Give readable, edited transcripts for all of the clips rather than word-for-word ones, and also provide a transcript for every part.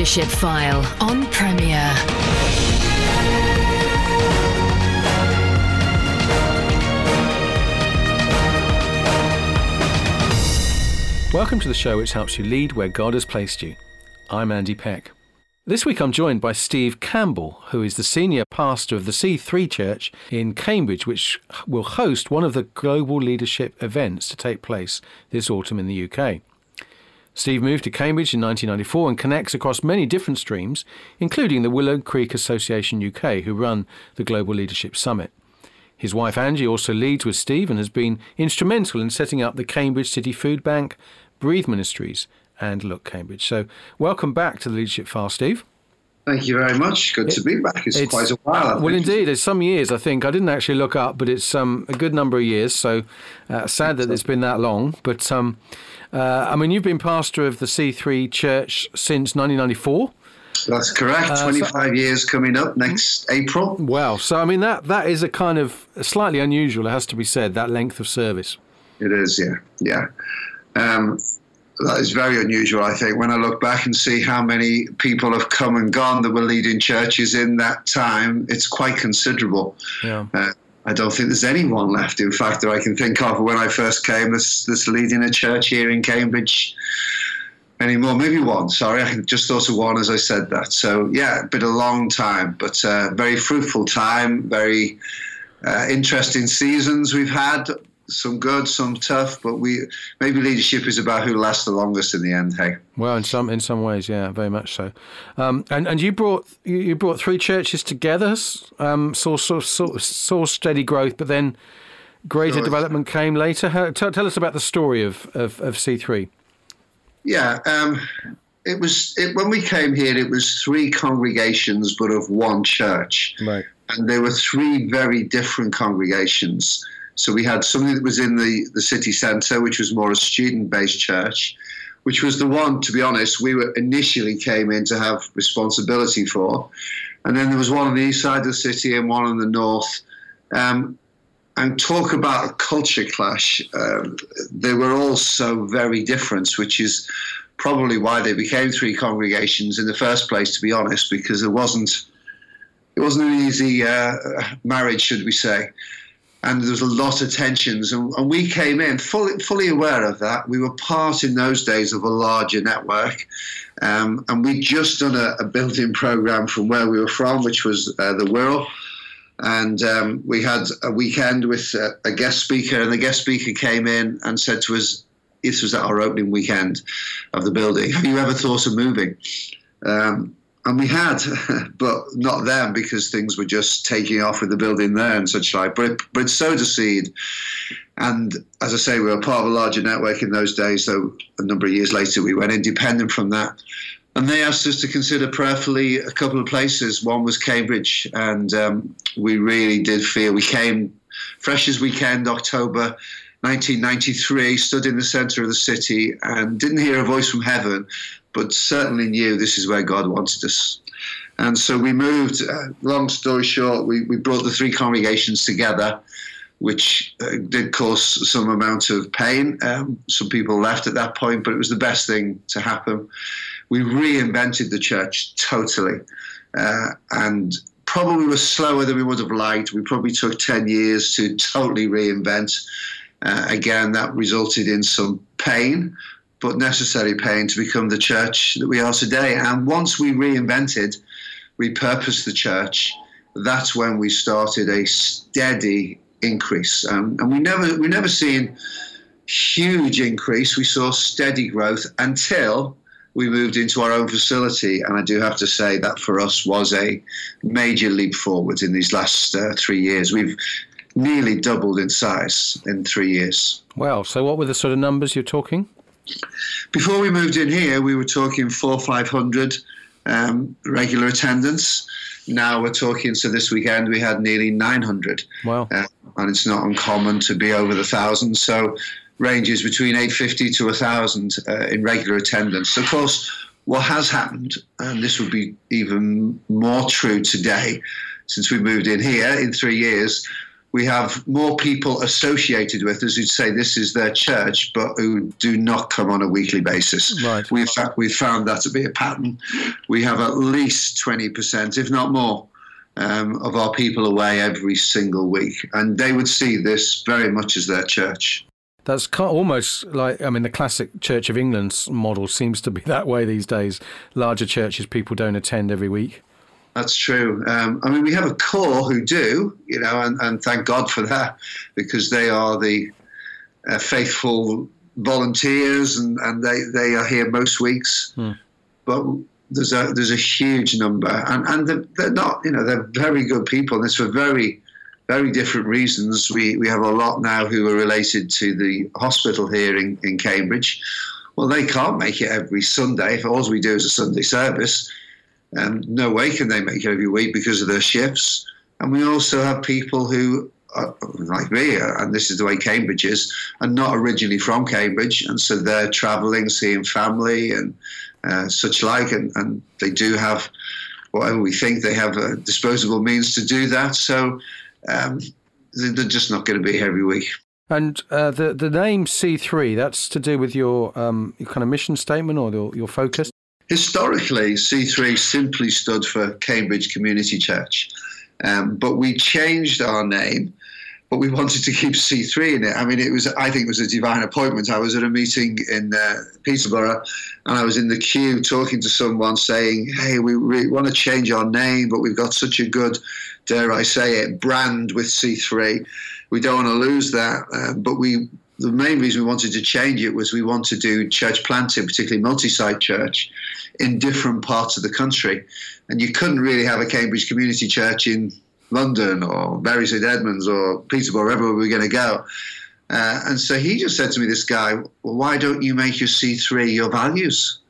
Leadership File on Premiere. Welcome to the show which helps you lead where God has placed you. I'm Andy Peck. This week I'm joined by Steve Campbell, who is the senior pastor of the C3 Church in Cambridge, which will host one of the global leadership events to take place this autumn in the UK. Steve moved to Cambridge in 1994 and connects across many different streams, including the Willow Creek Association UK, who run the Global Leadership Summit. His wife Angie also leads with Steve and has been instrumental in setting up the Cambridge City Food Bank, Breathe Ministries and Look Cambridge. So welcome back to the Leadership File, Steve. Thank you very much. Good to be back. It's quite a while. Well, indeed. It's some years, I think. I didn't actually look up, but it's a good number of years. So sad that it's been that long. But I mean, you've been pastor of the C3 Church since 1994. That's correct. 25 years coming up next April. Wow. So, I mean, that is a kind of slightly unusual, it has to be said, that length of service. It is, yeah. Yeah. That is very unusual, I think. When I look back and see how many people have come and gone that were leading churches in that time, it's quite considerable. Yeah. I don't think there's anyone left, in fact, that I can think of when I first came that's leading a church here in Cambridge anymore. Maybe one, sorry. I just thought of one as I said that. So, yeah, been a long time, but very fruitful time, very interesting seasons we've had. Some good, some tough, but maybe leadership is about who lasts the longest in the end, hey? Well, in some ways, yeah, very much so. And you brought three churches together, saw steady growth, but then greater development came later. Tell us about the story of C3. Yeah, it was when we came here, it was three congregations, but of one church. Right. And there were three very different congregations. So we had something that was in the city centre, which was more a student-based church, which was the one, to be honest, we were initially came in to have responsibility for. And then there was one on the east side of the city and one on the north. And talk about a culture clash. They were all so very different, which is probably why they became three congregations in the first place, to be honest, because it wasn't an easy marriage, should we say. And there was a lot of tensions, and we came in fully aware of that. We were part in those days of a larger network, and we'd just done a building program from where we were from, which was the Wirral. And we had a weekend with a guest speaker, and the guest speaker came in and said to us, this was at our opening weekend of the building, have you ever thought of moving? And we had, but not then, because things were just taking off with the building there and such like. But it sowed a seed. And as I say, we were part of a larger network in those days. So a number of years later, we went independent from that. And they asked us to consider prayerfully a couple of places. One was Cambridge. And we really did feel we came fresh as we can, October 1993, stood in the centre of the city and didn't hear a voice from heaven, but certainly knew this is where God wanted us. And so we moved, long story short, we brought the three congregations together, which did cause some amount of pain. Some people left at that point, but it was the best thing to happen. We reinvented the church totally, and probably was slower than we would have liked. We probably took 10 years to totally reinvent. Again, that resulted in some pain, but necessary pain to become the church that we are today. And once we repurposed the church, that's when we started a steady increase. And we never seen huge increase. We saw steady growth until we moved into our own facility. And I do have to say that for us was a major leap forward in these last 3 years. We've nearly doubled in size in 3 years. Wow. So what were the sort of numbers you're talking? Before we moved in here, we were talking 400 or 500 regular attendance. Now we're talking, so this weekend we had nearly 900. Wow. And it's not uncommon to be over 1,000. So ranges between 850 to 1,000 in regular attendance. Of course, what has happened, and this would be even more true today since we moved in here in 3 years, we have more people associated with us who say this is their church, but who do not come on a weekly basis. Right. We've found that to be a pattern. We have at least 20%, if not more, of our people away every single week. And they would see this very much as their church. That's almost like, I mean, the classic Church of England model seems to be that way these days. Larger churches, people don't attend every week. That's true. I mean, we have a core who do, you know, and thank God for that, because they are the faithful volunteers and they are here most weeks. Mm. But there's a huge number. And they're not, you know, they're very good people. And it's for very, very different reasons. We have a lot now who are related to the hospital here in Cambridge. Well, they can't make it every Sunday. If all we do is a Sunday service, no way can they make it every week because of their shifts. And we also have people who are, like me, and this is the way Cambridge is, are not originally from Cambridge, and so they're travelling, seeing family and such like, and they do have whatever we think they have disposable means to do that. So they're just not going to be here every week. And the name C3, that's to do with your kind of mission statement or your focus? Historically, C3 simply stood for Cambridge Community Church, but we changed our name, but we wanted to keep C3 in it. I mean, I think it was a divine appointment. I was at a meeting in Peterborough, and I was in the queue talking to someone saying, hey, we want to change our name, but we've got such a good, dare I say it, brand with C3. We don't want to lose that, the main reason we wanted to change it was we want to do church planting, particularly multi-site church, in different parts of the country. And you couldn't really have a Cambridge community church in London or Bury St Edmunds or Peterborough, wherever we were going to go. And so he just said to me, this guy, well, why don't you make your C3 your values?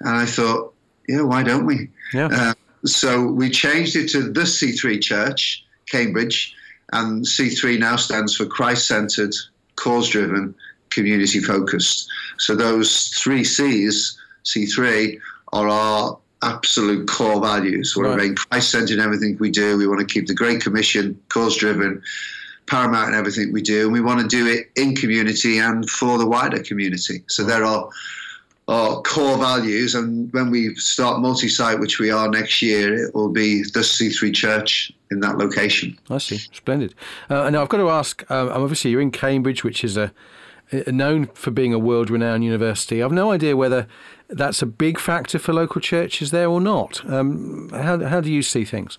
And I thought, yeah, why don't we? Yeah. So we changed it to the C3 Church, Cambridge, and C3 now stands for Christ-centered, cause-driven, community-focused. So those three Cs, C3, are our absolute core values. We're right. Being Christ-centered in everything we do. We want to keep the Great Commission cause-driven, paramount in everything we do, and we want to do it in community and for the wider community. So there are our core values, and when we start multi-site, which we are next year, it will be the C3 Church in that location. I see. Splendid. And now I've got to ask, obviously you're in Cambridge, which is known for being a world-renowned university. I've no idea whether that's a big factor for local churches there or not. How do you see things?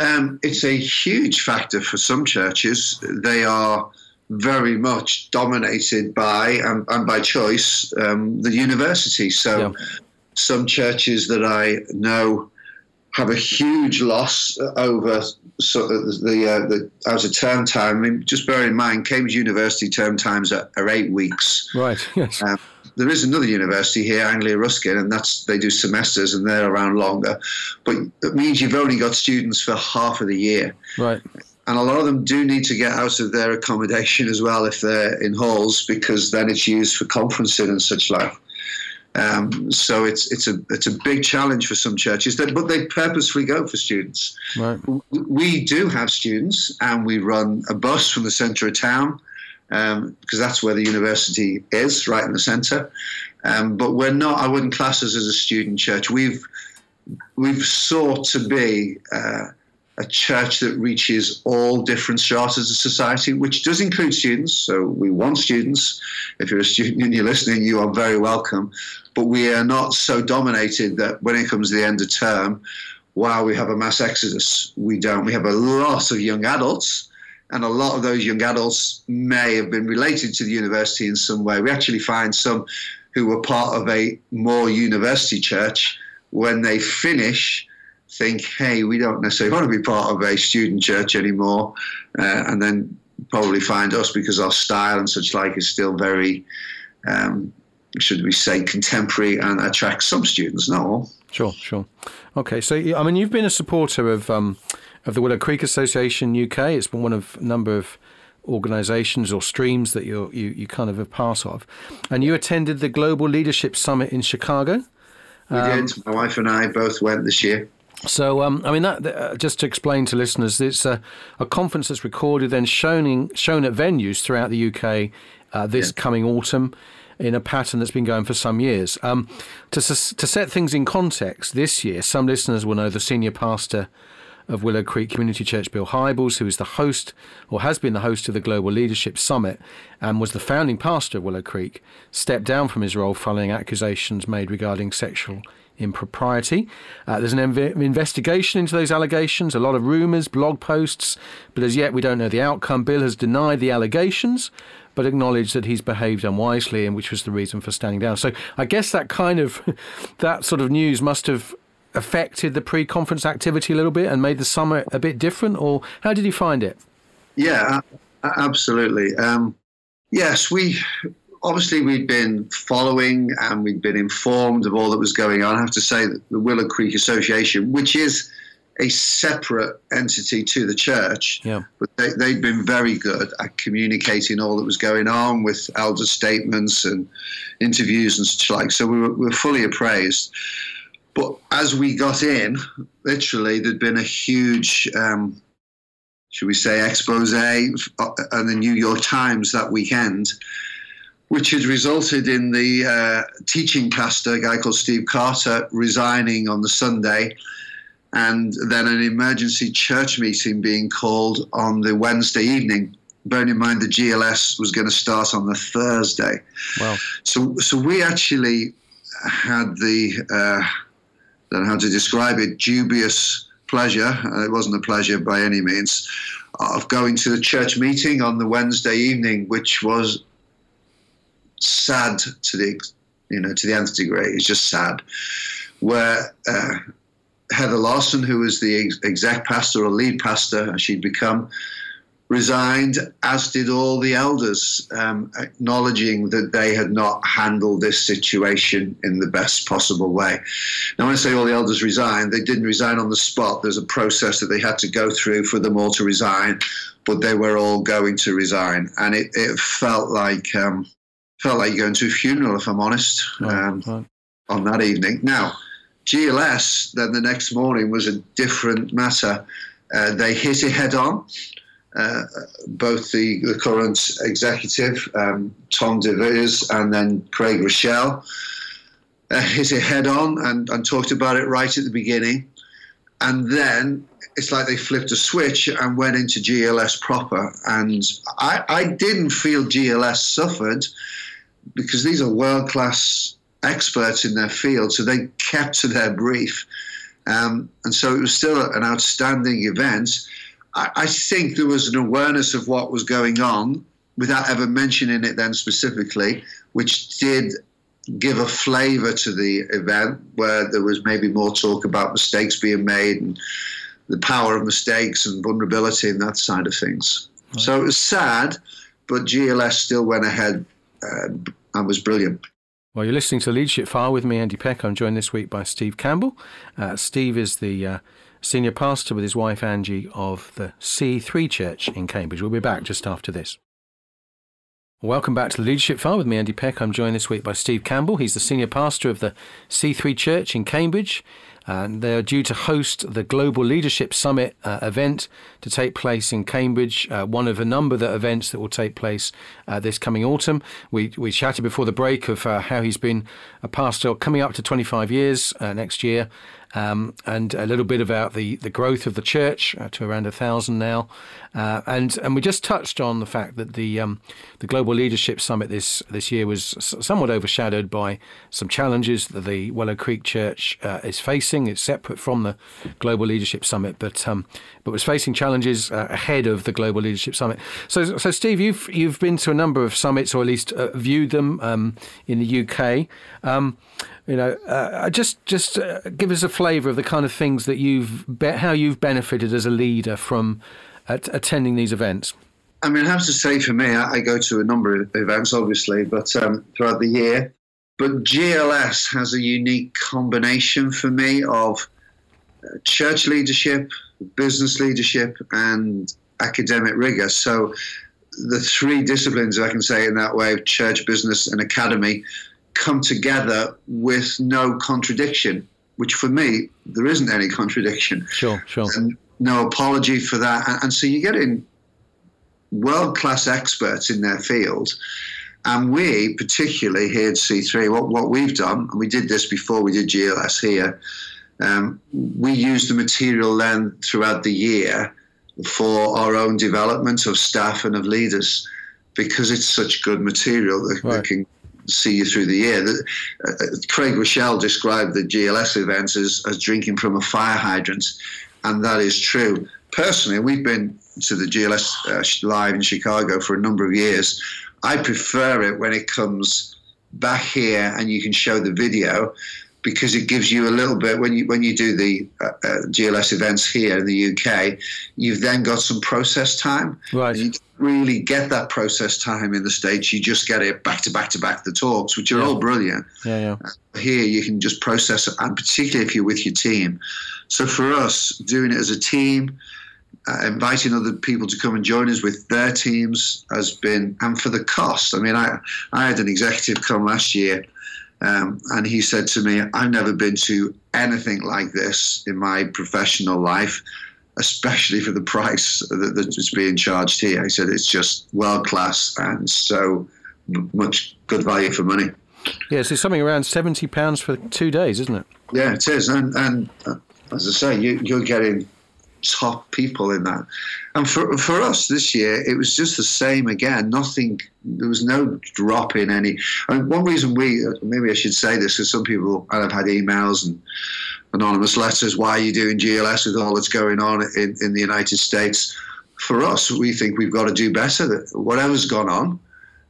It's a huge factor for some churches. They are very much dominated by, and by choice, the university. So some churches that I know have a huge loss over sort of the out of term time. I mean, just bear in mind, Cambridge University term times are 8 weeks. Right. Yes. There is another university here, Anglia Ruskin, and they do semesters and they're around longer. But it means you've only got students for half of the year. Right. And a lot of them do need to get out of their accommodation as well if they're in halls, because then it's used for conferencing and such like. So it's a big challenge for some churches, but they purposefully go for students. Right. We do have students, and we run a bus from the centre of town because that's where the university is, right in the centre. But we're not. I wouldn't class us as a student church. We've sought to be a church that reaches all different stratas of society, which does include students. So we want students. If you're a student and you're listening, you are very welcome. But we are not so dominated that when it comes to the end of term, wow, we have a mass exodus. We don't. We have a lot of young adults, and a lot of those young adults may have been related to the university in some way. We actually find some who were part of a more university church, when they finish, think, hey, we don't necessarily want to be part of a student church anymore, and then probably find us because our style and such like is still very, should we say, contemporary, and attracts some students, not all. Sure. Okay, so I mean, you've been a supporter of the Willow Creek Association UK. It's been one of a number of organisations or streams that you kind of a part of, and you attended the Global Leadership Summit in Chicago. We did. My wife and I both went this year. So, just to explain to listeners, it's a conference that's recorded then shown at venues throughout the UK coming autumn in a pattern that's been going for some years. To set things in context, this year, some listeners will know the senior pastor of Willow Creek Community Church, Bill Hybels, who is the host, or has been the host of the Global Leadership Summit and was the founding pastor of Willow Creek, stepped down from his role following accusations made regarding sexual impropriety. There's an investigation into those allegations, a lot of rumours, blog posts, but as yet we don't know the outcome. Bill has denied the allegations, but acknowledged that he's behaved unwisely, and which was the reason for standing down. So I guess that sort of news must have affected the pre-conference activity a little bit and made the summit a bit different, or how did you find it? Yeah, absolutely. Yes, we'd been following and we'd been informed of all that was going on. I have to say that the Willow Creek Association, which is a separate entity to the church, but they'd been very good at communicating all that was going on with elder statements and interviews and such like. So we were fully appraised. But as we got in, literally, there'd been a huge, expose in the New York Times that weekend, which had resulted in the teaching pastor, a guy called Steve Carter, resigning on the Sunday, and then an emergency church meeting being called on the Wednesday evening. Bearing in mind the GLS was going to start on the Thursday. Wow. So we actually had the... I don't know how to describe it, dubious pleasure, it wasn't a pleasure by any means, of going to the church meeting on the Wednesday evening, which was sad to the nth degree. It's just sad. Where Heather Larson, who was the exec pastor or lead pastor, as she'd become, resigned, as did all the elders, acknowledging that they had not handled this situation in the best possible way. Now, when I say all the elders resigned, they didn't resign on the spot. There's a process that they had to go through for them all to resign, but they were all going to resign. And it felt like going to a funeral, if I'm honest, on that evening. Now, GLS, then the next morning, was a different matter. They hit it head on. Both the current executive, Tom DeViz, and then Craig Groeschel, hit it head on and talked about it right at the beginning. And then it's like they flipped a switch and went into GLS proper. And I didn't feel GLS suffered, because these are world-class experts in their field, so they kept to their brief. And so it was still an outstanding event. I think there was an awareness of what was going on without ever mentioning it then specifically, which did give a flavour to the event, where there was maybe more talk about mistakes being made and the power of mistakes and vulnerability and that side of things. Right. So it was sad, but GLS still went ahead and was brilliant. Well, you're listening to The Leadership File with me, Andy Peck. I'm joined this week by Steve Campbell. Steve is the... senior pastor with his wife Angie of the C3 Church in Cambridge. We'll be back just after this. Welcome back to The Leadership File with me, Andy Peck. I'm joined this week by Steve Campbell. He's the senior pastor of the C3 Church in Cambridge. And they're due to host the Global Leadership Summit event to take place in Cambridge, one of a number of the events that will take place this coming autumn. We chatted before the break of how he's been a pastor coming up to 25 years next year, and a little bit about the growth of the church to around 1,000 now. And we just touched on the fact that the Global Leadership Summit this year was somewhat overshadowed by some challenges that the Willow Creek Church is facing. It's separate from the Global Leadership Summit, but was facing challenges ahead of the Global Leadership Summit. So Steve, you've been to a number of summits, or at least viewed them in the UK. Just give us a flavour of the kind of things that how you've benefited as a leader from attending these events. I mean, I have to say, for me, I go to a number of events, obviously, but throughout the year. But GLS has a unique combination for me of church leadership, business leadership, and academic rigour. So the three disciplines, I can say in that way, of church, business, and academy, come together with no contradiction. which for me, there isn't any contradiction. Sure. And no apology for that. And so you get in world-class experts in their field. And we, particularly here at C3, what we've done, and we did this before we did GLS here, we use the material then throughout the year for our own development of staff and of leaders, because it's such good material that, right, that can see you through the year. Craig Groeschel described the GLS events as drinking from a fire hydrant, and that is true. Personally, we've been to the GLS Live in Chicago for a number of years. I prefer it when it comes back here and you can show the video, because it gives you a little bit, when you do the GLS events here in the UK, you've then got some process time. Right. You don't really get that process time in the States. You just get it back to back, the talks, which are all brilliant. Yeah. Here you can just process it, and particularly if you're with your team. So for us, doing it as a team, inviting other people to come and join us with their teams has been, and for the cost. I mean, I had an executive come last year, and he said to me, I've never been to anything like this in my professional life, especially for the price that's being charged here. He said it's just world-class and so much good value for money. Yes, it's something around £70 for 2 days, isn't it? Yeah, it is. And as I say, you're getting top people in that. And for us this year, it was just the same again. Nothing, there was no drop in any. I mean, one reason maybe I should say this, because some people, and I've had emails and anonymous letters, why are you doing GLS with all that's going on in the United States? For us, we think we've got to do better. Whatever's gone on,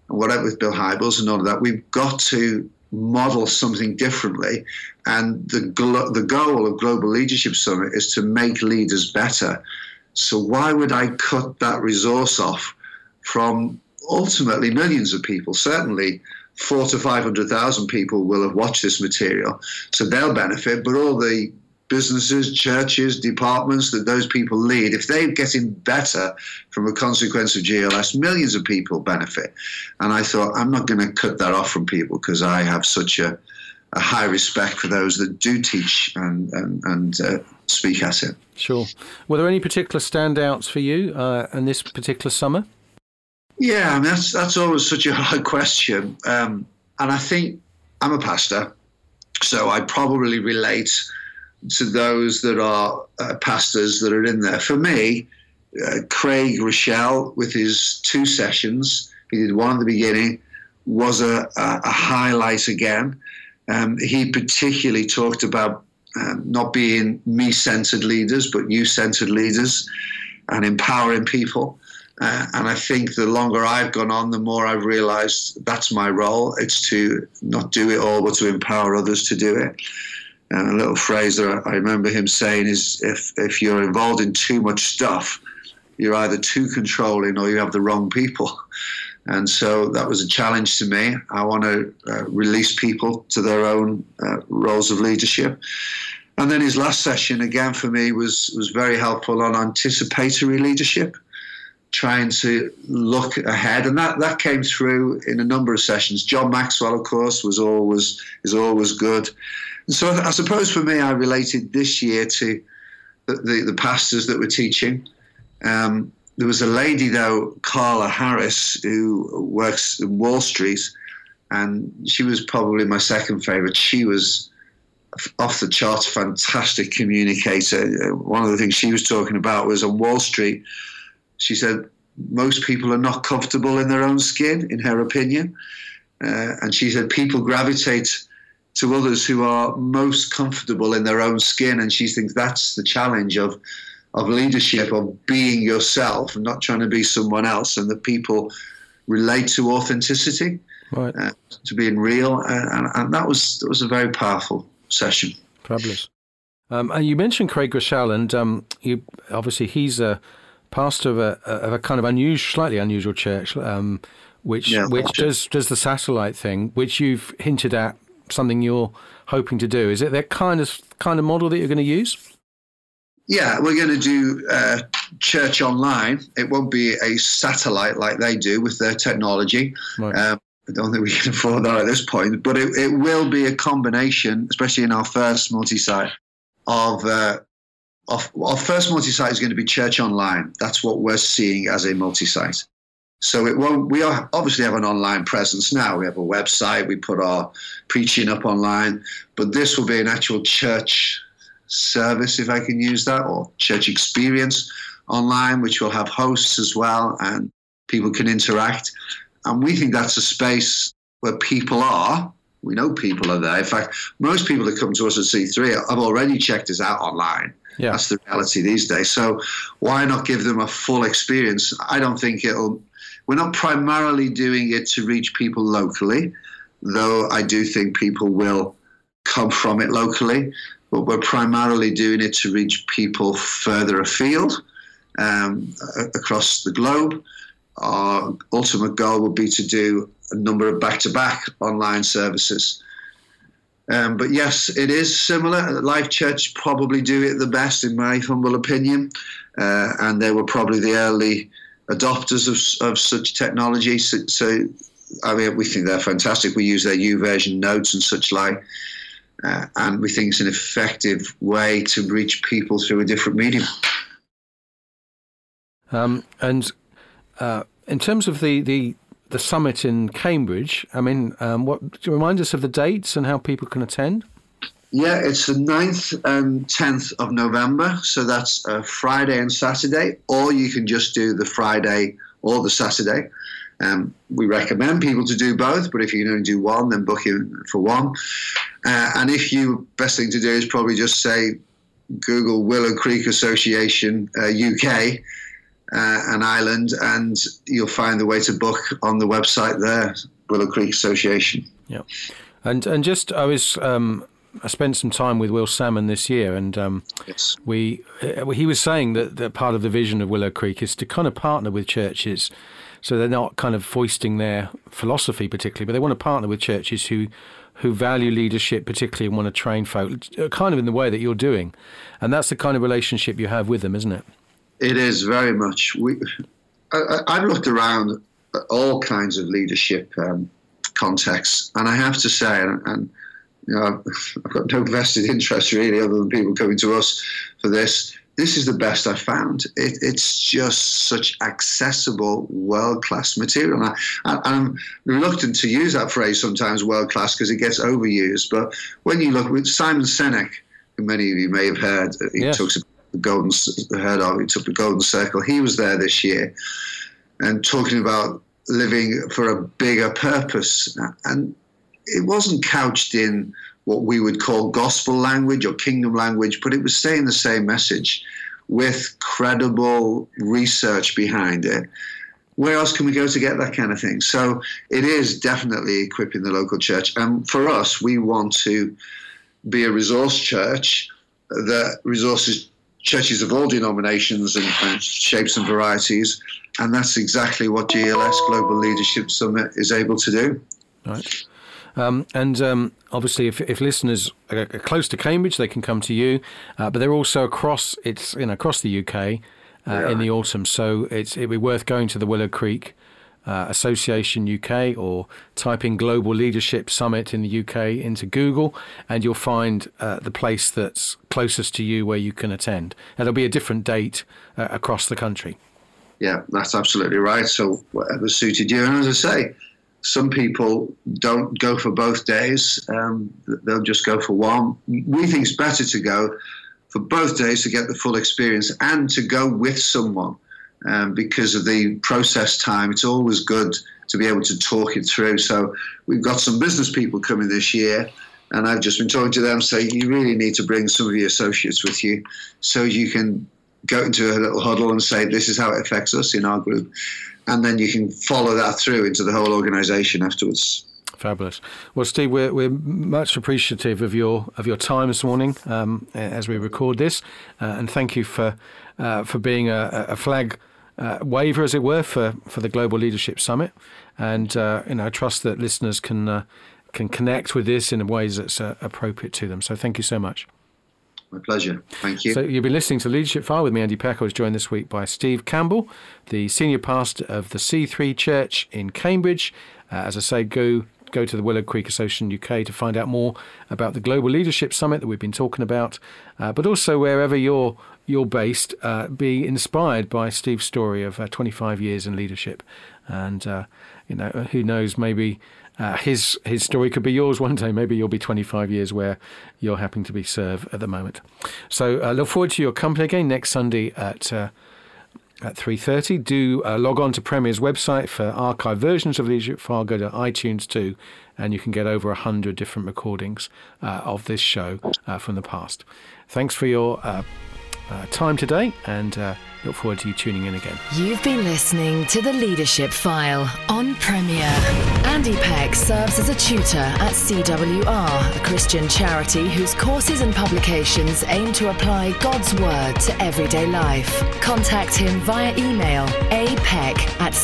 and whatever with Bill Hybels and all of that, we've got to model something differently, and the goal of Global Leadership Summit is to make leaders better. So why would I cut that resource off from ultimately millions of people? Certainly 400,000 to 500,000 people will have watched this material, so they'll benefit, but all the businesses, churches, departments that those people lead, if they're getting better from a consequence of GLS, millions of people benefit. And I thought, I'm not going to cut that off from people, because I have such a high respect for those that do teach and speak at it. Sure. Were there any particular standouts for you in this particular summer? Yeah, I mean, that's always such a hard question. And I think I'm a pastor, so I probably relate to those that are pastors that are in there. For me, Craig Groeschel, with his 2 sessions, he did one at the beginning, was a highlight again. He particularly talked about not being me-centered leaders, but you-centered leaders, and empowering people. And I think the longer I've gone on, the more I've realized that's my role. It's to not do it all, but to empower others to do it. And a little phrase that I remember him saying is, if you're involved in too much stuff, you're either too controlling or you have the wrong people. And so that was a challenge to me. I want to release people to their own roles of leadership. And then his last session, again, for me, was very helpful on anticipatory leadership, trying to look ahead. And that came through in a number of sessions. John Maxwell, of course, is always good. And so I suppose for me, I related this year to the pastors that were teaching. There was a lady, though, Carla Harris, who works in Wall Street, and she was probably my second favorite. She was off the charts, fantastic communicator. One of the things she was talking about was on Wall Street, she said, most people are not comfortable in their own skin, in her opinion. And she said, people gravitate to others who are most comfortable in their own skin. And she thinks that's the challenge of leadership, of being yourself and not trying to be someone else, and that people relate to authenticity, right, to being real. And that was a very powerful session. Fabulous. And you mentioned Craig Groeschel, and you, obviously he's a pastor of a kind of slightly unusual church, which does the satellite thing, which you've hinted at something you're hoping to do. Is it that kind of model that you're going to use? Yeah, we're going to do church online. It won't be a satellite like they do with their technology. Right. I don't think we can afford that at this point, but it will be a combination, especially in our first multi-site, our first multi-site is going to be church online. That's what we're seeing as a multi-site. So it won't, we obviously have an online presence now. We have a website, we put our preaching up online, but this will be an actual church service, if I can use that, or church experience online, which will have hosts as well, and people can interact. And we think that's a space where people are. We know people are there. In fact, most people that come to us at C3 have already checked us out online. Yeah. That's the reality these days. So why not give them a full experience? I don't think it'll... We're not primarily doing it to reach people locally, though I do think people will come from it locally. But we're primarily doing it to reach people further afield, across the globe. Our ultimate goal would be to do a number of back-to-back online services. But yes, it is similar. Life Church probably do it the best, in my humble opinion. And they were probably the early adopters of such technology. So, I mean, we think they're fantastic. We use their YouVersion notes and such like. And we think it's an effective way to reach people through a different medium. In terms of the summit in Cambridge, I mean, what do you remind us of the dates and how people can attend? Yeah, it's the 9th and 10th of November, so that's Friday and Saturday, or you can just do the Friday or the Saturday. We recommend people to do both, but if you can only do one, then book in for one. And if you, best thing to do is probably just say Google Willow Creek Association UK, an island, and you'll find the way to book on the website there, Willow Creek Association. Yeah, and just I spent some time with Will Salmon this year, and yes. He was saying that part of the vision of Willow Creek is to kind of partner with churches, so they're not kind of foisting their philosophy particularly, but they want to partner with churches who value leadership particularly and want to train folk, kind of in the way that you're doing, and that's the kind of relationship you have with them, isn't it? It is very much. I've looked around at all kinds of leadership contexts, and I have to say, and you know, I've got no vested interest really other than people coming to us for this. This is the best I've found. It's just such accessible, world-class material. And I'm reluctant to use that phrase sometimes, world-class, because it gets overused. But when you look with Simon Sinek, who many of you may have heard, he yes. talks about he took the Golden Circle. He was there this year and talking about living for a bigger purpose. And it wasn't couched in what we would call gospel language or kingdom language, but it was saying the same message with credible research behind it. Where else can we go to get that kind of thing? So it is definitely equipping the local church. And for us, we want to be a resource church that resources churches of all denominations and shapes and varieties, and that's exactly what GLS Global Leadership Summit is able to do. Right, obviously, if listeners are close to Cambridge, they can come to you, but they're also across the UK in the autumn. So it'd be worth going to the Willow Creek Association UK, or type in Global Leadership Summit in the UK into Google, and you'll find the place that's closest to you where you can attend. And there'll be a different date across the country. Yeah, that's absolutely right. So whatever suited you. And as I say, some people don't go for both days. They'll just go for one. We think it's better to go for both days to get the full experience and to go with someone. Because of the process time, it's always good to be able to talk it through. So we've got some business people coming this year, and I've just been talking to them saying you really need to bring some of your associates with you so you can go into a little huddle and say this is how it affects us in our group, and then you can follow that through into the whole organisation afterwards. Fabulous. Well, Steve, we're much appreciative of your time this morning as we record this, and thank you for being a flag waver, as it were, for the Global Leadership Summit, and I trust that listeners can connect with this in ways that's appropriate to them. So thank you so much. My pleasure. Thank you. So you've been listening to Leadership File with me, Andy Peck. I was joined this week by Steve Campbell, the senior pastor of the C3 Church in Cambridge. As I say, go to the Willow Creek Association UK to find out more about the Global Leadership Summit that we've been talking about, but also wherever you're based, be inspired by Steve's story of 25 years in leadership. And, who knows, maybe his story could be yours one day. Maybe you'll be 25 years where you're happening to be serve at the moment. So look forward to your company again next Sunday at 3:30. Do log on to Premier's website for archive versions of Leadership File. Go to iTunes too, and you can get over 100 different recordings of this show from the past. Thanks for your time today, and look forward to you tuning in again. You've been listening to The Leadership File on Premier. Andy Peck serves as a tutor at CWR, a Christian charity whose courses and publications aim to apply God's Word to everyday life. Contact him via email apeck@cwr.org.uk.